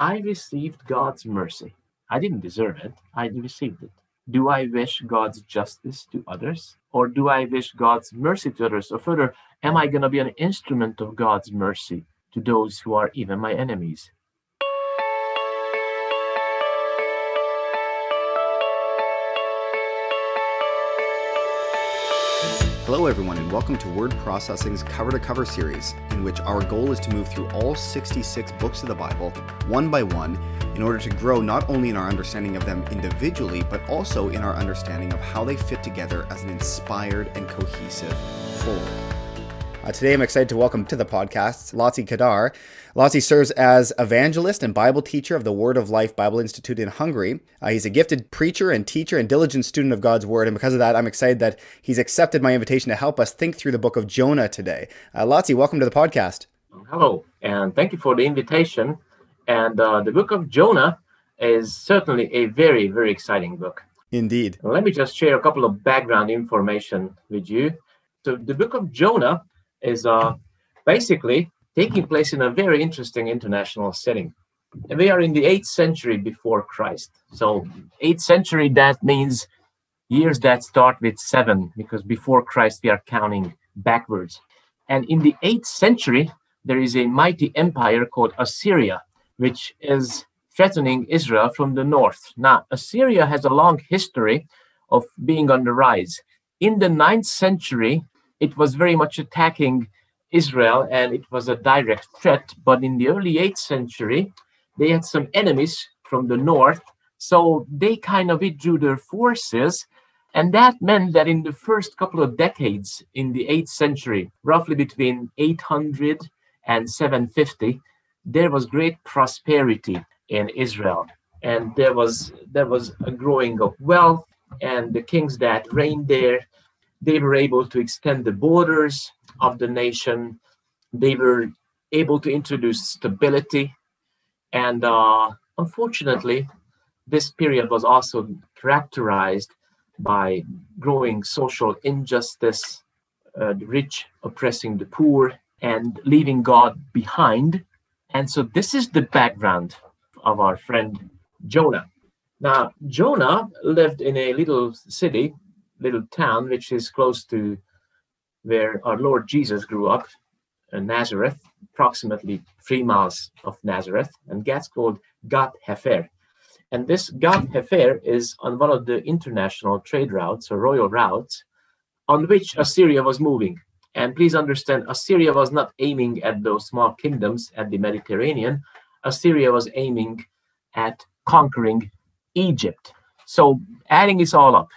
I received God's mercy. I didn't deserve it. I received it. Do I wish God's justice to others? Or do I wish God's mercy to others? Or further, am I going to be an instrument of God's mercy to those who are even my enemies? Hello, everyone, and welcome to Word Processing's Cover to Cover series, in which our goal is to move through all 66 books of the Bible, one by one, in order to grow not only in our understanding of them individually, but also in our understanding of how they fit together as an inspired and cohesive whole. Today, I'm excited to welcome to the podcast László Kadar. László serves as evangelist and Bible teacher of the Word of Life Bible Institute in Hungary. He's a gifted preacher and teacher and diligent student of God's Word, and because of that, I'm excited that he's accepted my invitation to help us think through the book of Jonah today. László, welcome to the podcast. Hello, and thank you for the invitation. And the book of Jonah is certainly a very, very exciting book. Indeed. Let me just share a couple of background information with you. So the book of Jonah is basically taking place in a very interesting international setting. We are in the 8th century before Christ. So 8th century, that means years that start with 7, because before Christ we are counting backwards. And in the 8th century, there is a mighty empire called Assyria, which is threatening Israel from the north. Now, Assyria has a long history of being on the rise. In the 9th century, it was very much attacking Israel, and it was a direct threat. But in the early 8th century, they had some enemies from the north, so they kind of withdrew their forces. And that meant that in the first couple of decades in the 8th century, roughly between 800 and 750, there was great prosperity in Israel. And there was a growing of wealth, and the kings that reigned there, they were able to extend the borders of the nation. They were able to introduce stability. And unfortunately, this period was also characterized by growing social injustice, the rich oppressing the poor and leaving God behind. And so this is the background of our friend Jonah. Now, Jonah lived in a little town, which is close to where our Lord Jesus grew up, in Nazareth, approximately 3 miles of Nazareth, and that's called Gath Hefer. And this Gath Hefer is on one of the international trade routes or royal routes on which Assyria was moving. And please understand, Assyria was not aiming at those small kingdoms at the Mediterranean. Assyria was aiming at conquering Egypt. So adding this all up,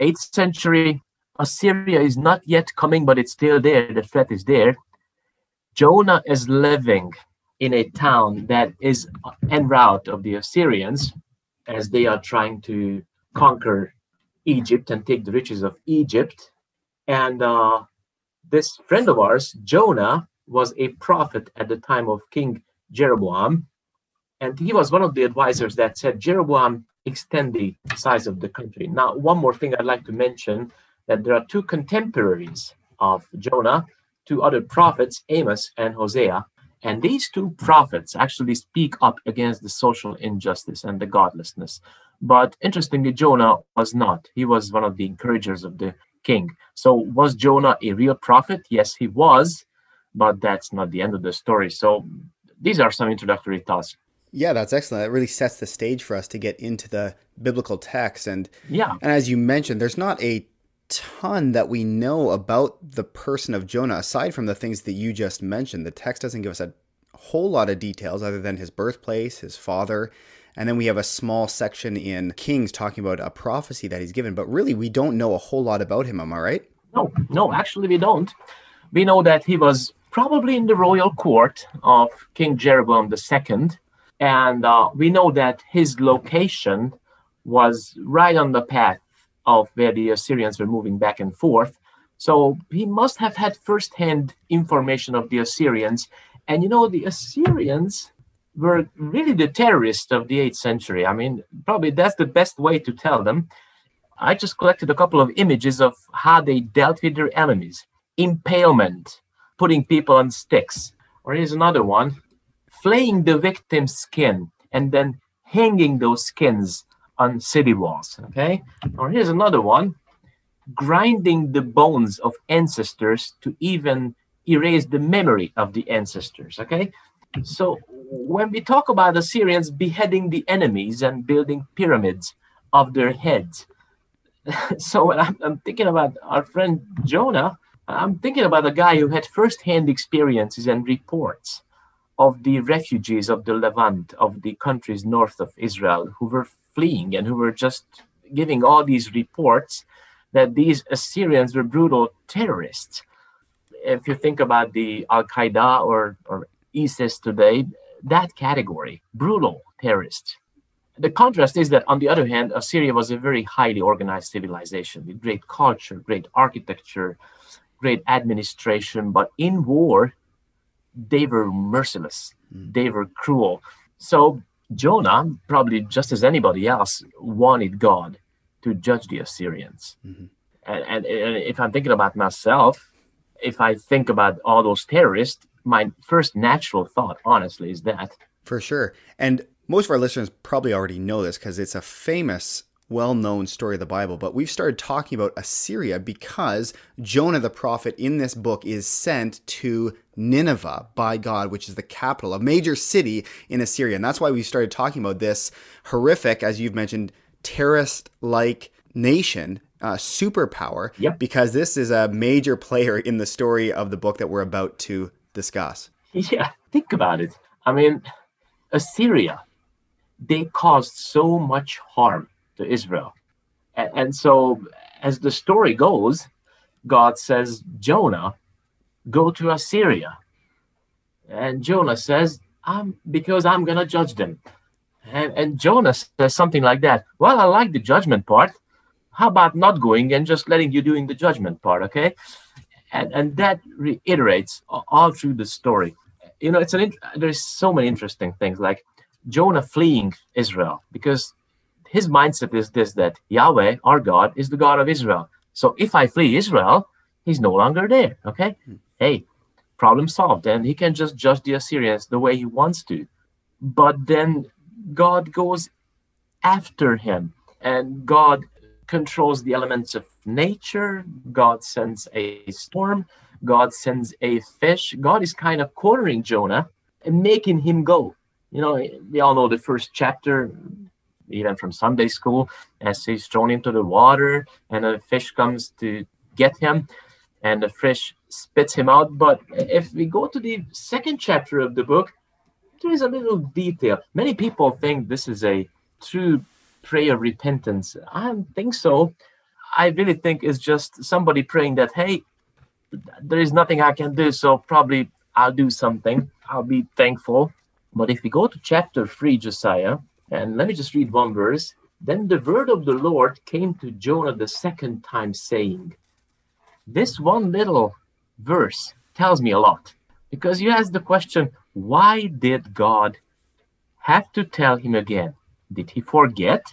8th century, Assyria is not yet coming, but it's still there. The threat is there. Jonah is living in a town that is en route of the Assyrians as they are trying to conquer Egypt and take the riches of Egypt. And this friend of ours, Jonah, was a prophet at the time of King Jeroboam. And he was one of the advisors that said, Jeroboam, extend the size of the country. Now, one more thing I'd like to mention, that there are two contemporaries of Jonah, two other prophets, Amos and Hosea. And these two prophets actually speak up against the social injustice and the godlessness. But interestingly, Jonah was not. He was one of the encouragers of the king. So was Jonah a real prophet? Yes, he was. But that's not the end of the story. So these are some introductory thoughts. Yeah, that's excellent. That really sets the stage for us to get into the biblical text. And as you mentioned, there's not a ton that we know about the person of Jonah, aside from the things that you just mentioned. The text doesn't give us a whole lot of details other than his birthplace, his father, and then we have a small section in Kings talking about a prophecy that he's given. But really, we don't know a whole lot about him, am I right? No, actually we don't. We know that he was probably in the royal court of King Jeroboam II. And we know that his location was right on the path of where the Assyrians were moving back and forth. So he must have had firsthand information of the Assyrians. And, the Assyrians were really the terrorists of the 8th century. I mean, probably that's the best way to tell them. I just collected a couple of images of how they dealt with their enemies. Impalement, putting people on sticks. Or here's another one. Flaying the victim's skin and then hanging those skins on city walls, okay? Or here's another one, grinding the bones of ancestors to even erase the memory of the ancestors, okay? So when we talk about Assyrians beheading the enemies and building pyramids of their heads, so when I'm thinking about our friend Jonah, I'm thinking about a guy who had firsthand experiences and reports of the refugees of the Levant, of the countries north of Israel, who were fleeing and who were just giving all these reports that these Assyrians were brutal terrorists. If you think about the Al-Qaeda or ISIS today, that category, brutal terrorists. The contrast is that, on the other hand, Assyria was a very highly organized civilization with great culture, great architecture, great administration, but in war, they were merciless. They were cruel. So Jonah, probably just as anybody else, wanted God to judge the Assyrians. Mm-hmm. And if I'm thinking about myself, if I think about all those terrorists, my first natural thought, honestly, is that. For sure. And most of our listeners probably already know this because it's a famous, well-known story of the Bible, but we've started talking about Assyria because Jonah the prophet in this book is sent to Nineveh by God, which is the capital, a major city in Assyria. And that's why we started talking about this horrific, as you've mentioned, terrorist-like nation, superpower, yep, because this is a major player in the story of the book that we're about to discuss. Yeah, think about it. I mean, Assyria, they caused so much harm to Israel. And so, as the story goes, God says, Jonah, go to Assyria. And Jonah says, because I'm going to judge them. And Jonah says something like that. Well, I like the judgment part. How about not going and just letting you doing the judgment part, okay? And that reiterates all through the story. You know, there's so many interesting things, like Jonah fleeing Israel, because his mindset is this, that Yahweh, our God, is the God of Israel. So if I flee Israel, he's no longer there, okay? Hey, problem solved. And he can just judge the Assyrians the way he wants to. But then God goes after him, and God controls the elements of nature. God sends a storm. God sends a fish. God is kind of cornering Jonah and making him go. You know, we all know the first chapter, even from Sunday school, as he's thrown into the water and a fish comes to get him and the fish spits him out. But if we go to the second chapter of the book, there is a little detail. Many people think this is a true prayer of repentance. I don't think so. I really think it's just somebody praying that, hey, there is nothing I can do, so probably I'll do something. I'll be thankful. But if we go to chapter 3, Josiah, and let me just read one verse. Then the word of the Lord came to Jonah the second time, saying, this one little verse tells me a lot. Because you ask the question, why did God have to tell him again? Did he forget?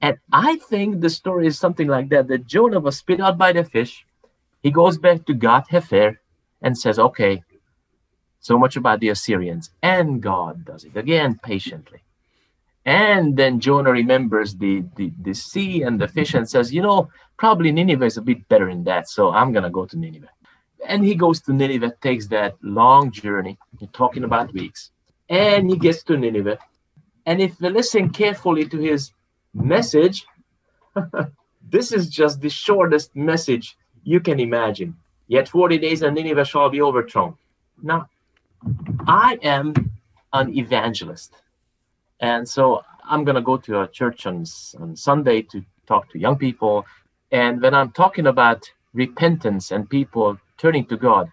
And I think the story is something like that Jonah was spit out by the fish. He goes back to Gath Hefer and says, okay, so much about the Assyrians. And God does it again patiently. And then Jonah remembers the sea and the fish and says, you know, probably Nineveh is a bit better in that, so I'm going to go to Nineveh. And he goes to Nineveh, takes that long journey, you're talking about weeks, and he gets to Nineveh. And if we listen carefully to his message, this is just the shortest message you can imagine. Yet 40 days and Nineveh shall be overthrown. Now, I am an evangelist. And so I'm going to go to a church on Sunday to talk to young people. And when I'm talking about repentance and people turning to God,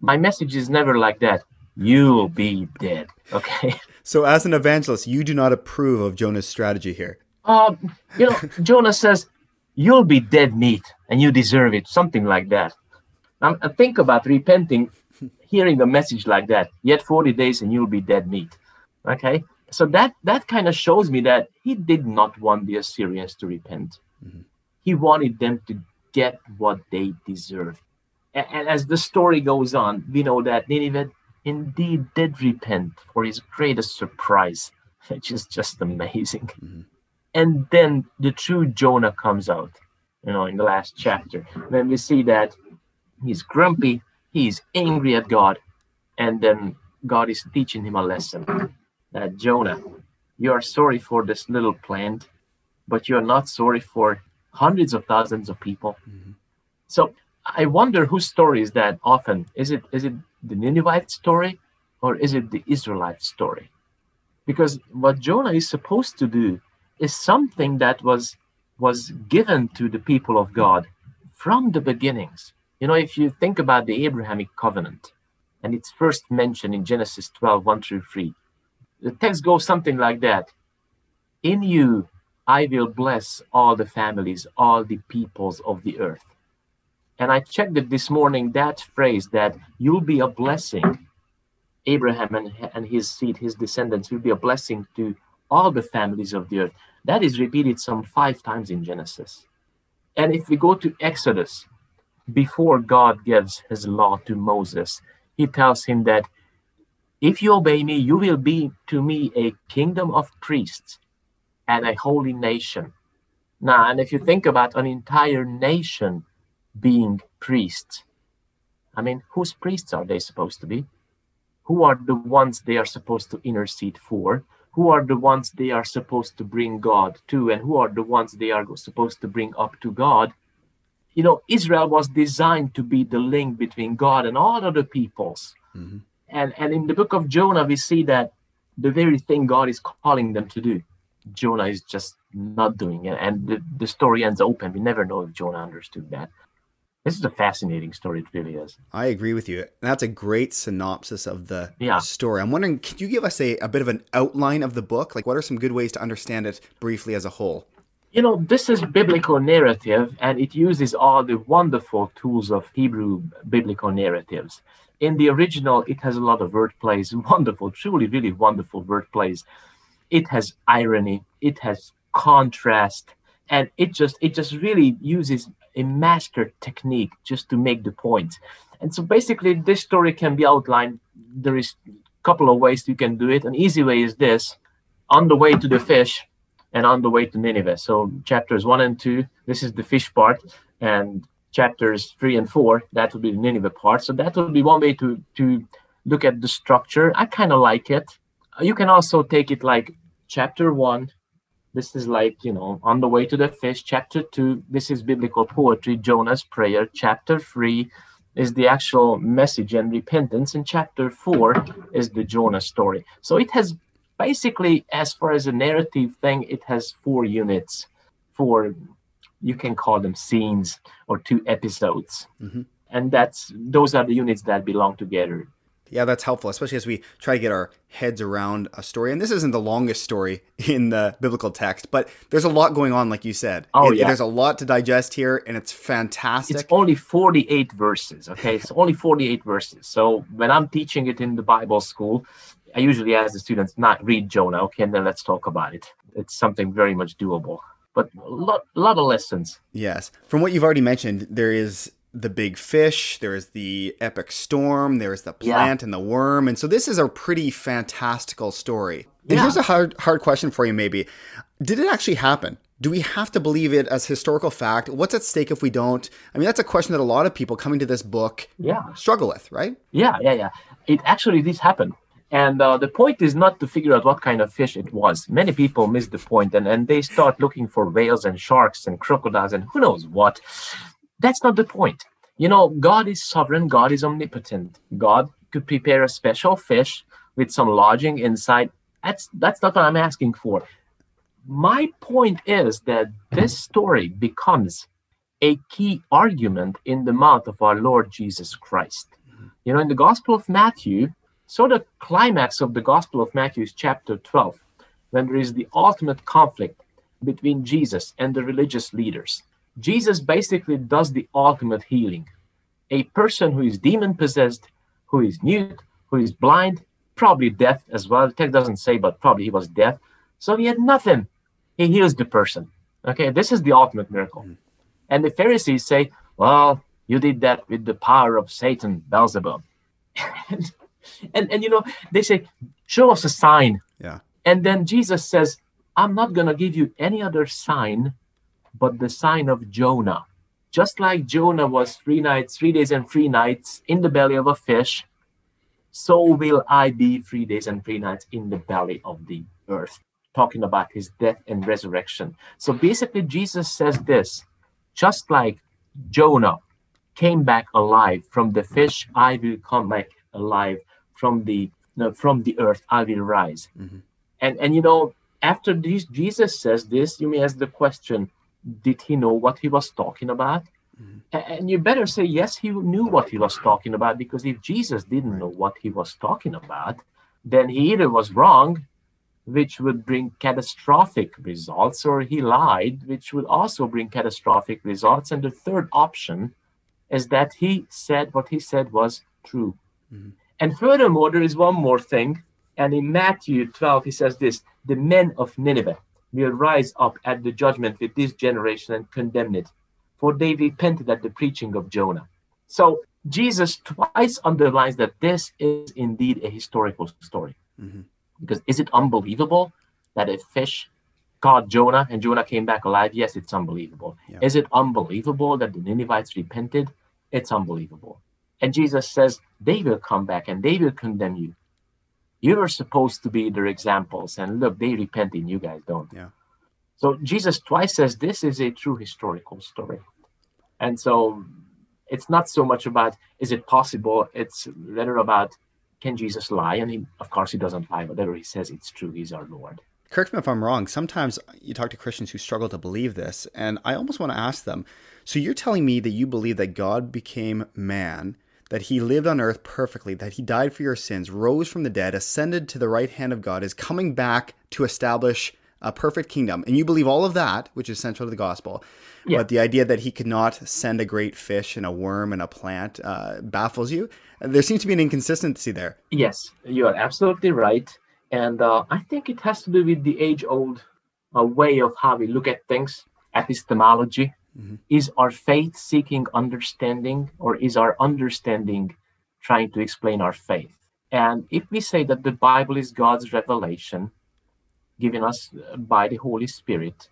my message is never like that. You'll be dead, okay? So as an evangelist, you do not approve of Jonah's strategy here. You know, Jonah says, you'll be dead meat, and you deserve it, something like that. Now, think about repenting, hearing a message like that, yet 40 days and you'll be dead meat, okay? So that kind of shows me that he did not want the Assyrians to repent. Mm-hmm. He wanted them to get what they deserved. And as the story goes on, we know that Nineveh indeed did repent, for his greatest surprise. which is just amazing. Mm-hmm. And then the true Jonah comes out, you know, in the last chapter. Then we see that he's grumpy, he's angry at God, and then God is teaching him a lesson. That Jonah, you are sorry for this little plant, but you are not sorry for hundreds of thousands of people. Mm-hmm. So I wonder whose story is that often. Is it the Ninevite story or is it the Israelite story? Because what Jonah is supposed to do is something that was given to the people of God from the beginnings. You know, if you think about the Abrahamic covenant, and it's first mentioned in Genesis 12:1-3, the text goes something like that. In you, I will bless all the families, all the peoples of the earth. And I checked it this morning, that phrase that you'll be a blessing, Abraham and his seed, his descendants, will be a blessing to all the families of the earth. That is repeated some 5 times in Genesis. And if we go to Exodus, before God gives his law to Moses, he tells him that if you obey me, you will be to me a kingdom of priests and a holy nation. Now, and if you think about an entire nation being priests, I mean, whose priests are they supposed to be? Who are the ones they are supposed to intercede for? Who are the ones they are supposed to bring God to? And who are the ones they are supposed to bring up to God? You know, Israel was designed to be the link between God and all other peoples. Mm-hmm. And in the book of Jonah, we see that the very thing God is calling them to do, Jonah is just not doing it. And the story ends open. We never know if Jonah understood that. This is a fascinating story. It really is. I agree with you. That's a great synopsis of the story. I'm wondering, could you give us a bit of an outline of the book? Like, what are some good ways to understand it briefly as a whole? You know, this is biblical narrative, and it uses all the wonderful tools of Hebrew biblical narratives. In the original, it has a lot of word plays, wonderful, truly, really wonderful word plays. It has irony. It has contrast. And it just really uses a master technique just to make the point. And so basically this story can be outlined. There is a couple of ways you can do it. An easy way is this: on the way to the fish and on the way to Nineveh. So chapters 1 and 2, this is the fish part, and chapters 3 and 4, that would be the Nineveh part. So that would be one way to look at the structure. I kind of like it. You can also take it like chapter 1. This is like, you know, on the way to the fish. Chapter 2, this is biblical poetry, Jonah's prayer. Chapter 3 is the actual message and repentance. And chapter 4 is the Jonah story. So it has basically, as far as a narrative thing, it has 4 units, 4, you can call them scenes or 2 episodes. Mm-hmm. And those are the units that belong together. Yeah, that's helpful, especially as we try to get our heads around a story. And this isn't the longest story in the biblical text, but there's a lot going on, like you said. There's a lot to digest here, and it's fantastic. It's only 48 verses, okay? It's only 48 verses. So when I'm teaching it in the Bible school, I usually ask the students, not read Jonah, okay, and then let's talk about it. It's something very much doable, but a lot of lessons. Yes. From what you've already mentioned, there is the big fish, there's the epic storm, there's the plant and the worm. And so this is a pretty fantastical story. And here's a hard question for you maybe. Did it actually happen? Do we have to believe it as historical fact? What's at stake if we don't? I mean, that's a question that a lot of people coming to this book struggle with, right? Yeah. It actually did happen. And the point is not to figure out what kind of fish it was. Many people miss the point, and they start looking for whales and sharks and crocodiles and who knows what. That's not the point. You know, God is sovereign. God is omnipotent. God could prepare a special fish with some lodging inside. That's not what I'm asking for. My point is that this story becomes a key argument in the mouth of our Lord Jesus Christ. You know, in the Gospel of Matthew, so the climax of the Gospel of Matthew is chapter 12, when there is the ultimate conflict between Jesus and the religious leaders. Jesus basically does the ultimate healing. A person who is demon-possessed, who is mute, who is blind, probably deaf as well. The text doesn't say, but probably he was deaf. So he had nothing. He heals the person. Okay, this is the ultimate miracle. And the Pharisees say, well, you did that with the power of Satan, Beelzebub. and you know, they say, show us a sign. Yeah. And then Jesus says, I'm not going to give you any other sign but the sign of Jonah. Just like Jonah was 3 days and 3 nights in the belly of a fish, so will I be 3 days and 3 nights in the belly of the earth. Talking about his death and resurrection. So basically, Jesus says this, just like Jonah came back alive from the fish, I will come back alive from the earth, I will rise. Mm-hmm. And you know, after this, Jesus says this, you may ask the question, did he know what he was talking about? Mm-hmm. And you better say, yes, he knew what he was talking about, because if Jesus didn't know what he was talking about, then he either was wrong, which would bring catastrophic results, or he lied, which would also bring catastrophic results. And the third option is that he said what he said was true. Mm-hmm. And furthermore, there is one more thing. And in Matthew 12, he says this, the men of Nineveh will rise up at the judgment with this generation and condemn it, for they repented at the preaching of Jonah. So Jesus twice underlines that this is indeed a historical story. Mm-hmm. Because is it unbelievable that a fish caught Jonah and Jonah came back alive? Yes, it's unbelievable. Yeah. Is it unbelievable that the Ninevites repented? It's unbelievable. And Jesus says, they will come back and they will condemn you. You were supposed to be their examples. And look, they repent and you guys don't. Yeah. So Jesus twice says this is a true historical story. And so it's not so much about, is it possible? It's rather about, can Jesus lie? And he, of course, he doesn't lie. Whatever he says, it's true. He's our Lord. Correct me if I'm wrong. Sometimes you talk to Christians who struggle to believe this, and I almost want to ask them, so you're telling me that you believe that God became man, that he lived on earth perfectly, that he died for your sins, rose from the dead, ascended to the right hand of God, is coming back to establish a perfect kingdom. And you believe all of that, which is central to the gospel. Yeah. But the idea that he could not send a great fish and a worm and a plant baffles you. There seems to be an inconsistency there. Yes, you are absolutely right. And I think it has to do with the age-old way of how we look at things, epistemology. Mm-hmm. Is our faith seeking understanding, or is our understanding trying to explain our faith? And if we say that the Bible is God's revelation, given us by the Holy Spirit,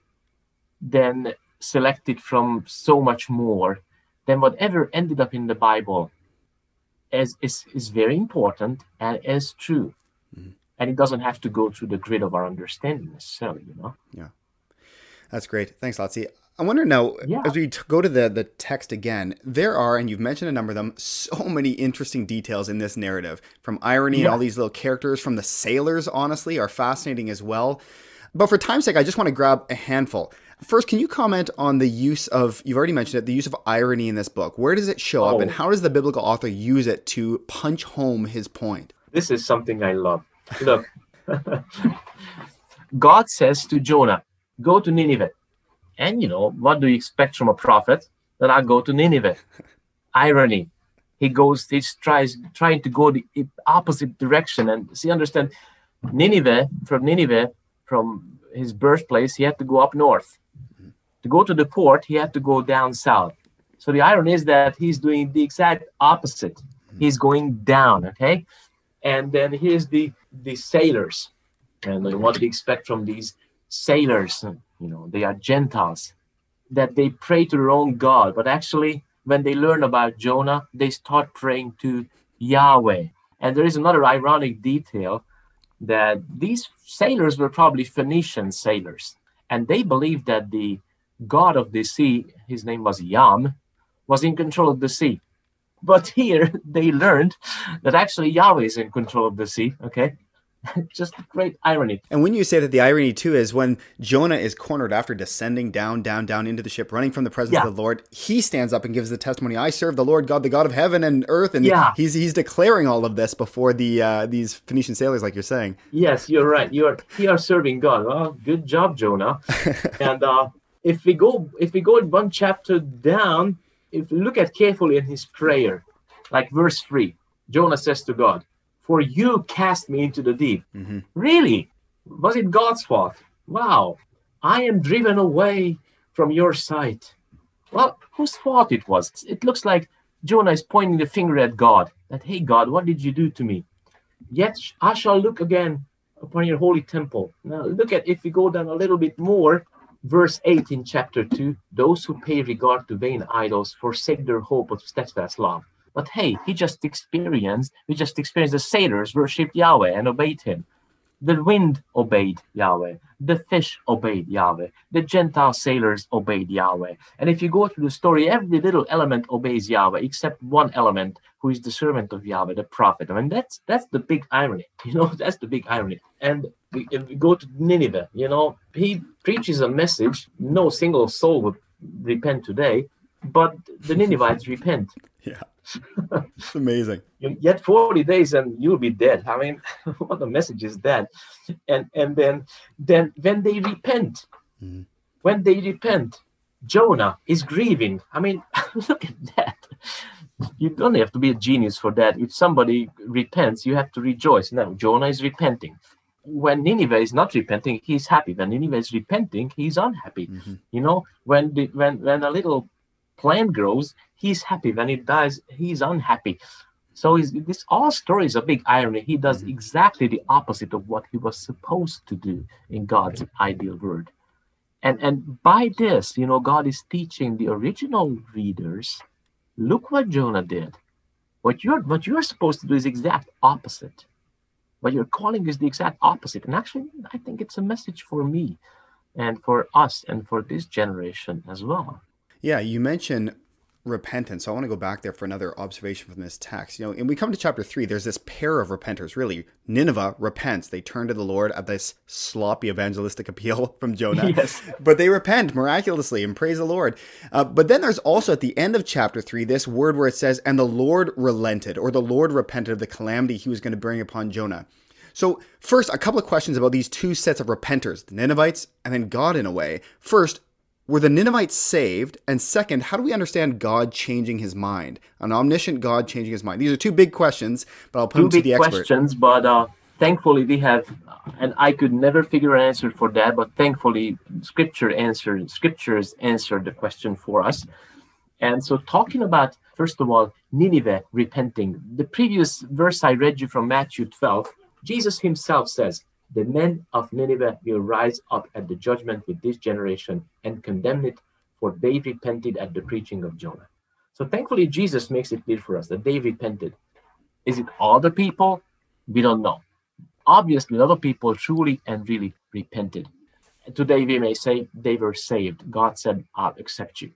then selected from so much more, then whatever ended up in the Bible is very important and is true. Mm-hmm. And it doesn't have to go through the grid of our understanding necessarily, you know? Yeah. That's great. Thanks, László. I wonder now, as we go to the text again, there are, and you've mentioned a number of them, so many interesting details in this narrative, from irony and all these little characters, from the sailors, honestly, are fascinating as well. But for time's sake, I just want to grab a handful. First, can you comment on the use of, you've already mentioned it, the use of irony in this book? Where does it show up, and how does the biblical author use it to punch home his point? This is something I love. Look, God says to Jonah, go to Nineveh. And, you know, what do you expect from a prophet? That I go to Nineveh. Irony. He goes, he's trying to go the opposite direction. And see, understand, Nineveh, from his birthplace, he had to go up north. To go to the port, he had to go down south. So the irony is that he's doing the exact opposite. He's going down, okay? And then here's the sailors. And what do you expect from these sailors? You know, they are Gentiles, that they pray to their own God. But actually, when they learn about Jonah, they start praying to Yahweh. And there is another ironic detail that these sailors were probably Phoenician sailors. And they believed that the god of the sea, his name was Yam, was in control of the sea. But here they learned that actually Yahweh is in control of the sea, okay? Just great irony. And when you say that, the irony too is when Jonah is cornered after descending down into the ship, running from the presence of the Lord, he stands up and gives the testimony, I serve the Lord God, the God of heaven and earth. And he's declaring all of this before these Phoenician sailors, like you're saying. Yes, you're right. He are serving God. Well, good job, Jonah. And if we go one chapter down, if we look at carefully in his prayer, like verse 3, Jonah says to God, for you cast me into the deep. Mm-hmm. Really? Was it God's fault? Wow. I am driven away from your sight. Well, whose fault it was? It looks like Jonah is pointing the finger at God. That, hey, God, what did you do to me? Yet I shall look again upon your holy temple. Now look at, if we go down a little bit more, verse 8 in chapter 2, those who pay regard to vain idols forsake their hope of steadfast love. But hey, we just experienced the satyrs worshipped Yahweh and obeyed him. The wind obeyed Yahweh. The fish obeyed Yahweh. The Gentile sailors obeyed Yahweh. And if you go through the story, every little element obeys Yahweh, except one element, who is the servant of Yahweh, the prophet. I mean, that's the big irony, you know, that's the big irony. And we go to Nineveh, you know, he preaches a message. No single soul would repent today, but the Ninevites repent. Yeah. It's amazing. Yet 40 days and you'll be dead. I mean, what a message is that? And then when they repent, Jonah is grieving. I mean, look at that. You don't have to be a genius for that. If somebody repents, you have to rejoice. Now, Jonah is repenting. When Nineveh is not repenting, he's happy. When Nineveh is repenting, he's unhappy. Mm-hmm. You know, when a little plant grows, he's happy. When it dies, he's unhappy. So this all story is a big irony. He does exactly the opposite of what he was supposed to do in God's ideal word. And by this, you know, God is teaching the original readers, look what Jonah did. What you're supposed to do is exact opposite. What you're calling is the exact opposite. And actually, I think it's a message for me and for us and for this generation as well. Yeah, you mentioned repentance. So I want to go back there for another observation from this text. You know, and we come to chapter 3, there's this pair of repenters, really. Nineveh repents. They turn to the Lord at this sloppy evangelistic appeal from Jonah. Yes. But they repent miraculously and praise the Lord. But then there's also at the end of chapter 3, this word where it says, and the Lord relented, or the Lord repented of the calamity he was going to bring upon Jonah. So first, a couple of questions about these two sets of repenters, the Ninevites and then God in a way. First, were the Ninevites saved? And second, how do we understand God changing his mind? An omniscient God changing his mind. These are two big questions, but I'll put them to the expert. Two big questions, but thankfully we have, and I could never figure an answer for that, but thankfully scriptures answered the question for us. And so talking about, first of all, Nineveh repenting. The previous verse I read you from Matthew 12, Jesus himself says, the men of Nineveh will rise up at the judgment with this generation and condemn it, for they repented at the preaching of Jonah. So thankfully, Jesus makes it clear for us that they repented. Is it all the people? We don't know. Obviously, a lot of people truly and really repented. Today, we may say they were saved. God said, I'll accept you.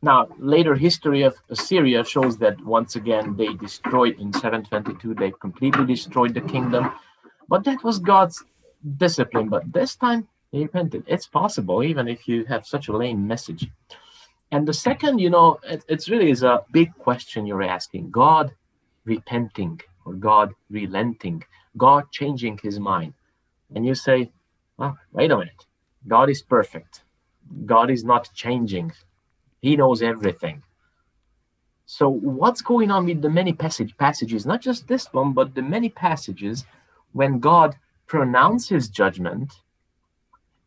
Now, later history of Assyria shows that once again, they destroyed in 722, they completely destroyed the kingdom. But that was God's discipline. But this time, they repented. It's possible, even if you have such a lame message. And the second, you know, it's really is a big question you're asking. God repenting, or God relenting, God changing his mind. And you say, well, wait a minute. God is perfect. God is not changing. He knows everything. So what's going on with the many passages, not just this one, but the many passages when God pronounces judgment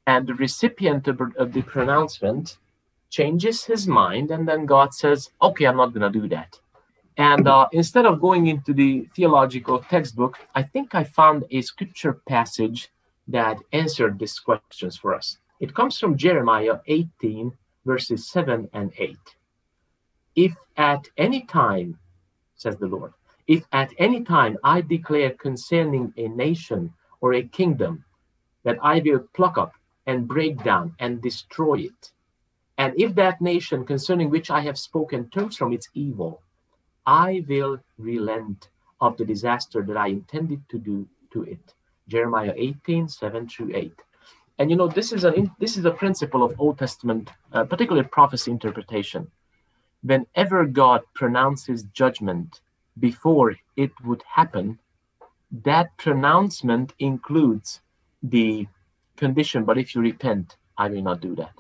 and the recipient of the pronouncement changes his mind, and then God says, okay, I'm not going to do that. And instead of going into the theological textbook, I think I found a scripture passage that answered these questions for us. It comes from Jeremiah 18, verses 7 and 8. If at any time, says the Lord, if at any time I declare concerning a nation or a kingdom that I will pluck up and break down and destroy it, and if that nation concerning which I have spoken turns from its evil, I will relent of the disaster that I intended to do to it. Jeremiah 18, 7 through 8. And you know, this is a principle of Old Testament, particularly prophecy interpretation. Whenever God pronounces judgment before it would happen, that pronouncement includes the condition, but if you repent, I will not do that.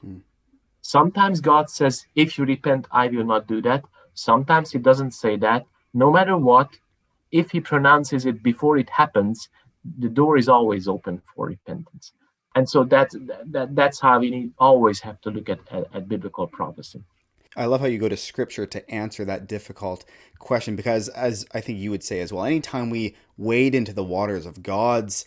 Sometimes God says, if you repent, I will not do that. Sometimes he doesn't say that. No matter what, if he pronounces it before it happens, the door is always open for repentance. And so that's how we always have to look at biblical prophecy. I love how you go to scripture to answer that difficult question, because as I think you would say as well, anytime we wade into the waters of God's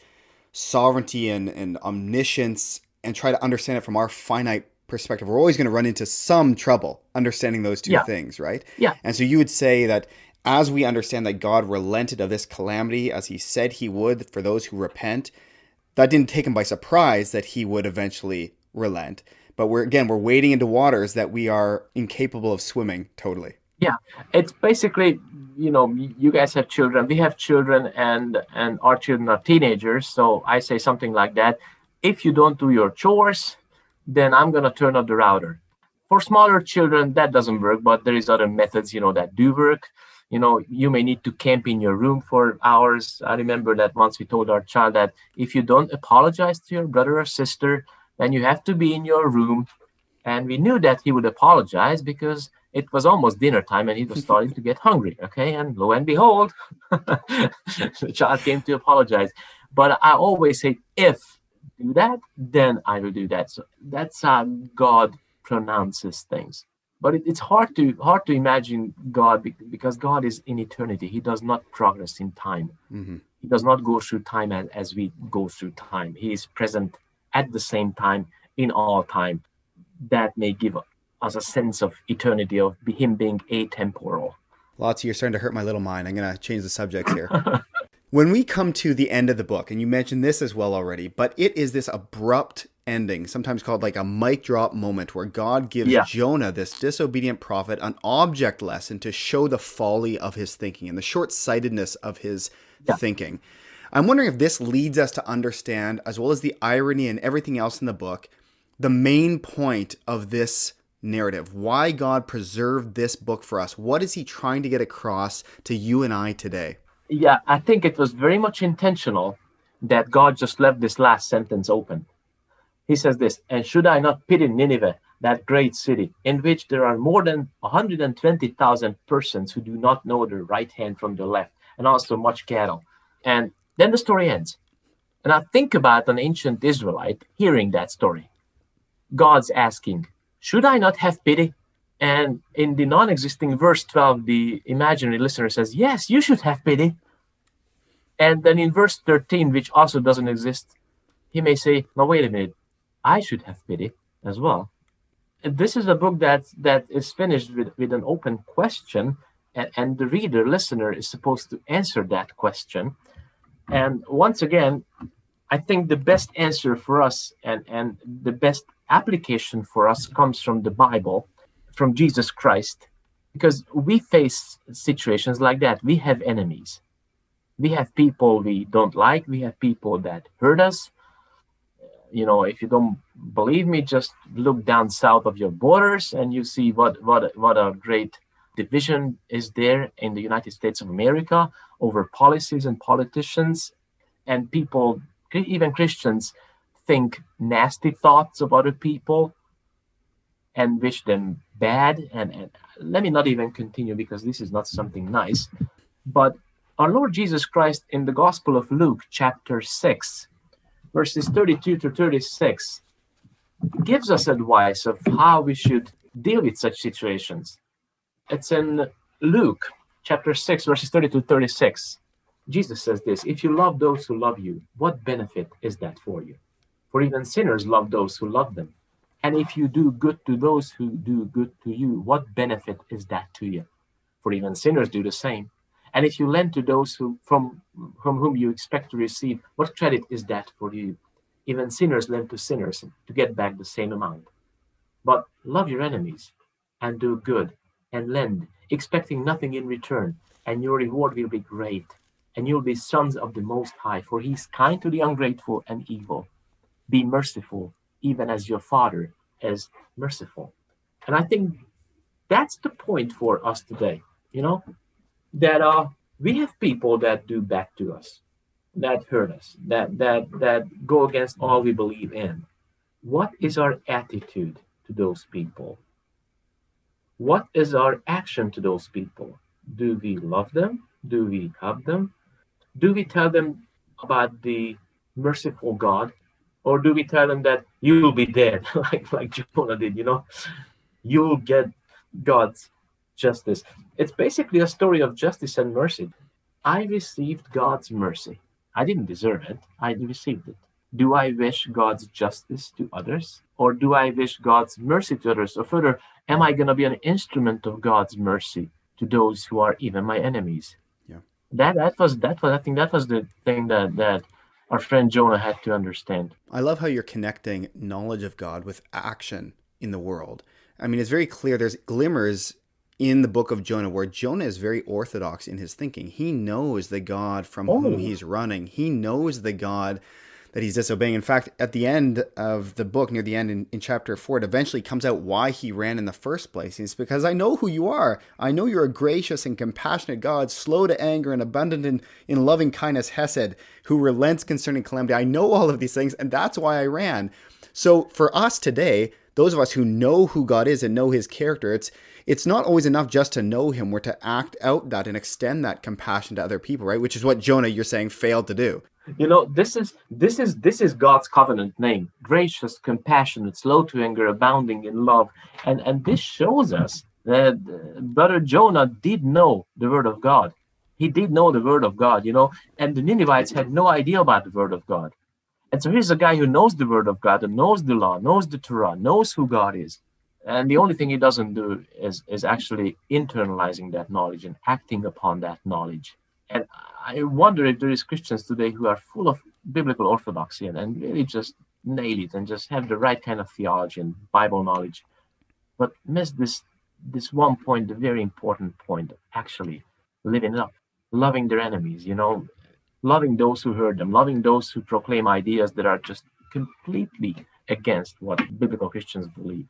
sovereignty and omniscience and try to understand it from our finite perspective, we're always going to run into some trouble understanding those two things, right? Yeah. And so you would say that as we understand that God relented of this calamity, as he said he would for those who repent, that didn't take him by surprise that he would eventually relent. But we're wading into waters that we are incapable of swimming totally. Yeah, it's basically, you guys have children, we have children, and our children are teenagers. So I say something like that. If you don't do your chores, then I'm going to turn off the router. For smaller children, that doesn't work, but there is other methods, that do work. You may need to camp in your room for hours. I remember that once we told our child that if you don't apologize to your brother or sister, then you have to be in your room. And we knew that he would apologize because it was almost dinner time and he was starting to get hungry. Okay. And lo and behold, the child came to apologize. But I always say, if do that, then I will do that. So that's how God pronounces things. But it's hard to imagine God, because God is in eternity. He does not progress in time. Mm-hmm. He does not go through time as we go through time. He is present at the same time in all time. That may give us a sense of eternity, of him being atemporal. Lots, you're starting to hurt my little mind. I'm going to change the subject here. When we come to the end of the book, and you mentioned this as well already, but it is this abrupt ending, sometimes called like a mic drop moment, where God gives Jonah, this disobedient prophet, an object lesson to show the folly of his thinking and the short-sightedness of his thinking. I'm wondering if this leads us to understand, as well as the irony and everything else in the book, the main point of this narrative, why God preserved this book for us. What is he trying to get across to you and I today? Yeah, I think it was very much intentional that God just left this last sentence open. He says this, "And should I not pity Nineveh, that great city, in which there are more than 120,000 persons who do not know their right hand from their left, and also much cattle?" And then the story ends. And I think about an ancient Israelite hearing that story. God's asking, should I not have pity? And in the non-existing verse 12, the imaginary listener says, yes, you should have pity. And then in verse 13, which also doesn't exist, he may say, no, wait a minute, I should have pity as well. And this is a book that is finished with an open question, and the reader, listener, is supposed to answer that question. And once again, I think the best answer for us and the best application for us comes from the Bible, from Jesus Christ, because we face situations like that. We have enemies. We have people we don't like. We have people that hurt us. If you don't believe me, just look down south of your borders and you see what a great division is there in the United States of America over policies and politicians. And people, even Christians, think nasty thoughts of other people and wish them bad, and let me not even continue, because this is not something nice. But our Lord Jesus Christ, in the Gospel of Luke, chapter 6, verses 32 to 36, gives us advice of how we should deal with such situations. It's in Luke, chapter 6, verses 32 to 36. Jesus says this, "If you love those who love you, what benefit is that for you? For even sinners love those who love them. And if you do good to those who do good to you, what benefit is that to you? For even sinners do the same. And if you lend to those from whom you expect to receive, what credit is that for you? Even sinners lend to sinners to get back the same amount. But love your enemies and do good and lend, expecting nothing in return, and your reward will be great. And you'll be sons of the Most High, for he is kind to the ungrateful and evil. Be merciful, even as your Father is merciful." And I think that's the point for us today, that we have people that do bad to us, that hurt us, that go against all we believe in. What is our attitude to those people? What is our action to those people? Do we love them? Do we help them? Do we tell them about the merciful God? Or do we tell them that you'll be dead, like Jonah did, You'll get God's justice. It's basically a story of justice and mercy. I received God's mercy. I didn't deserve it. I received it. Do I wish God's justice to others? Or do I wish God's mercy to others? Or further, am I going to be an instrument of God's mercy to those who are even my enemies? Yeah. I think that was the thing that our friend Jonah had to understand. I love how you're connecting knowledge of God with action in the world. I mean, it's very clear there's glimmers in the book of Jonah where Jonah is very orthodox in his thinking. He knows the God from whom he's running. He knows the God that he's disobeying. In fact, at the end of the book, near the end in chapter 4, it eventually comes out why he ran in the first place. And it's because I know who you are. I know you're a gracious and compassionate God, slow to anger and abundant in loving kindness, hesed, who relents concerning calamity. I know all of these things, and that's why I ran. So for us today, those of us who know who God is and know his character, it's not always enough just to know him. We're to act out that and extend that compassion to other people, right? Which is what Jonah, you're saying, failed to do. You know, this is God's covenant name: gracious, compassionate, slow to anger, abounding in love. And this shows us that brother Jonah did know the word of God. He did know the word of God, you know, and the Ninevites had no idea about the word of God. And so here's a guy who knows the word of God and knows the law, knows the Torah, knows who God is. And the only thing he doesn't do is actually internalizing that knowledge and acting upon that knowledge. And I wonder if there is Christians today who are full of biblical orthodoxy and really just nail it and just have the right kind of theology and Bible knowledge, but miss this one point, the very important point, actually living it up, loving their enemies, you know, loving those who hurt them, loving those who proclaim ideas that are just completely against what biblical Christians believe,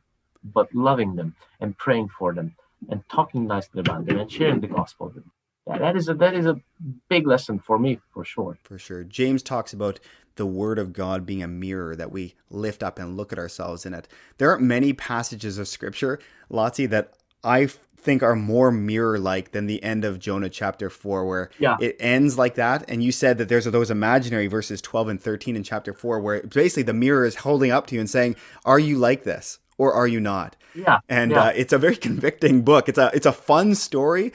but loving them and praying for them and talking nicely about them and sharing the gospel with them. Yeah, that is a big lesson for me, for sure. For sure. James talks about the word of God being a mirror that we lift up and look at ourselves in it. There aren't many passages of scripture, Lotzi, that I think are more mirror-like than the end of Jonah chapter 4, where it ends like that. And you said that there's those imaginary verses 12 and 13 in chapter 4, where basically the mirror is holding up to you and saying, are you like this? Or are you not? Yeah, and it's a very convicting book. It's a fun story,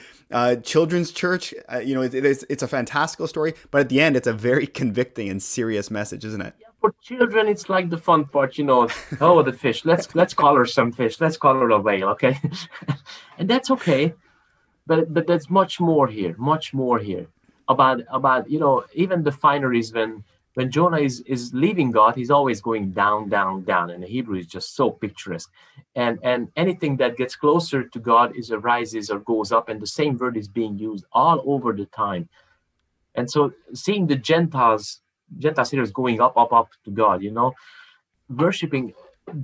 children's church. You know, it's a fantastical story, but at the end, it's a very convicting and serious message, isn't it? Yeah, for children, it's like the fun part, you know. Oh, the fish. Let's call her some fish. Let's call her a whale, okay? And that's okay, but there's much more here about you know, even the fineries when. When Jonah is leaving God, he's always going down, down, down. And the Hebrew is just so picturesque. And anything that gets closer to God arises or goes up. And the same word is being used all over the time. And so seeing the Gentile sinners going up, up, up to God, you know, worshiping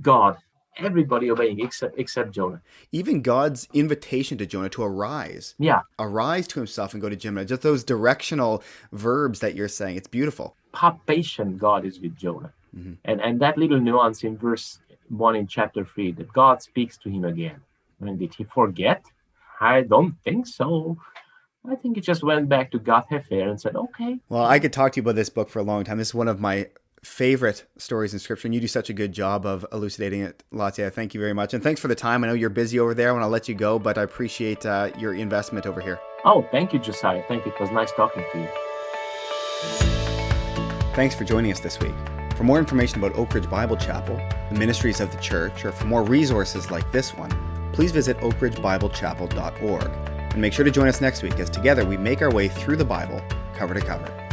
God, everybody obeying except Jonah. Even God's invitation to Jonah to arise. Yeah. Arise to himself and go to Nineveh. Just those directional verbs that you're saying. It's beautiful. How patient God is with Jonah. Mm-hmm. And that little nuance in verse 1 in chapter 3, that God speaks to him again. I mean, did he forget? I don't think so. I think he just went back to Gath Hefer and said, okay. Well, I could talk to you about this book for a long time. This is one of my favorite stories in scripture, and you do such a good job of elucidating it, Lotzi. Thank you very much, and thanks for the time. I know you're busy over there. I want to let you go, but I appreciate your investment over here. Oh, thank you, Josiah. Thank you. It was nice talking to you. Thanks for joining us this week. For more information about Oak Ridge Bible Chapel, the ministries of the church, or for more resources like this one, please visit oakridgebiblechapel.org. And make sure to join us next week as together we make our way through the Bible cover to cover.